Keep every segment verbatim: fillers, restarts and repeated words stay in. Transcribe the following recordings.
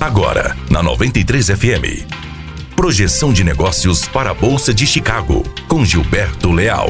Agora, na noventa e três F M. Projeção de negócios para a Bolsa de Chicago, com Gilberto Leal.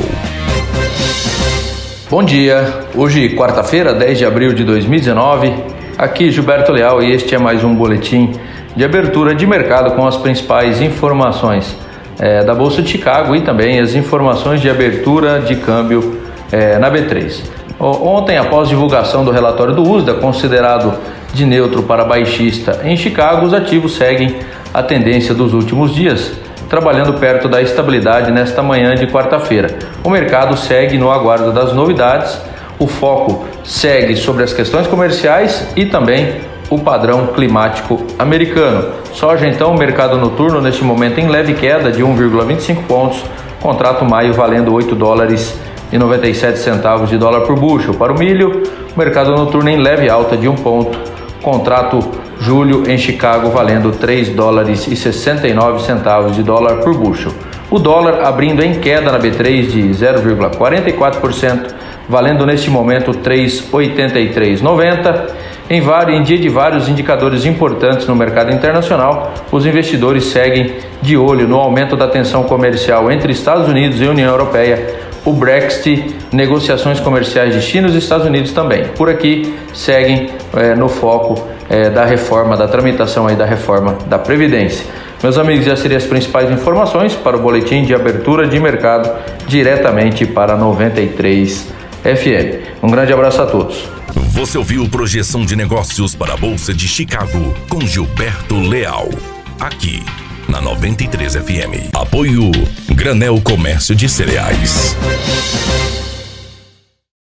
Bom dia, hoje quarta-feira, dez de abril de dois mil e dezenove. Aqui Gilberto Leal e este é mais um boletim de abertura de mercado com as principais informações é, da Bolsa de Chicago e também as informações de abertura de câmbio é, na B três. Ontem, após divulgação do relatório do U S D A, considerado de neutro para baixista em Chicago, os ativos seguem a tendência dos últimos dias, trabalhando perto da estabilidade nesta manhã de quarta-feira. O mercado segue no aguardo das novidades, o foco segue sobre as questões comerciais e também o padrão climático americano. Soja, então, mercado noturno neste momento em leve queda de um vírgula vinte e cinco pontos, contrato maio valendo oito dólares e noventa e sete centavos de dólar por bushel. Para o milho, mercado noturno em leve alta de um ponto, contrato julho em Chicago valendo três dólares e sessenta e nove centavos de dólar por bushel. O dólar abrindo em queda na B três de zero vírgula quarenta e quatro por cento, valendo neste momento três vírgula oitenta e três noventa. Em, em dia de vários indicadores importantes no mercado internacional, os investidores seguem de olho no aumento da tensão comercial entre Estados Unidos e União Europeia, o Brexit, negociações comerciais de China e Estados Unidos também. Por aqui seguem é, no foco é, da reforma, da tramitação aí da reforma da Previdência. Meus amigos, essas seriam as principais informações para o boletim de abertura de mercado diretamente para noventa e três F M. Um grande abraço a todos. Você ouviu Projeção de Negócios para a Bolsa de Chicago com Gilberto Leal, aqui na noventa e três F M. Apoio Granel Comércio de Cereais.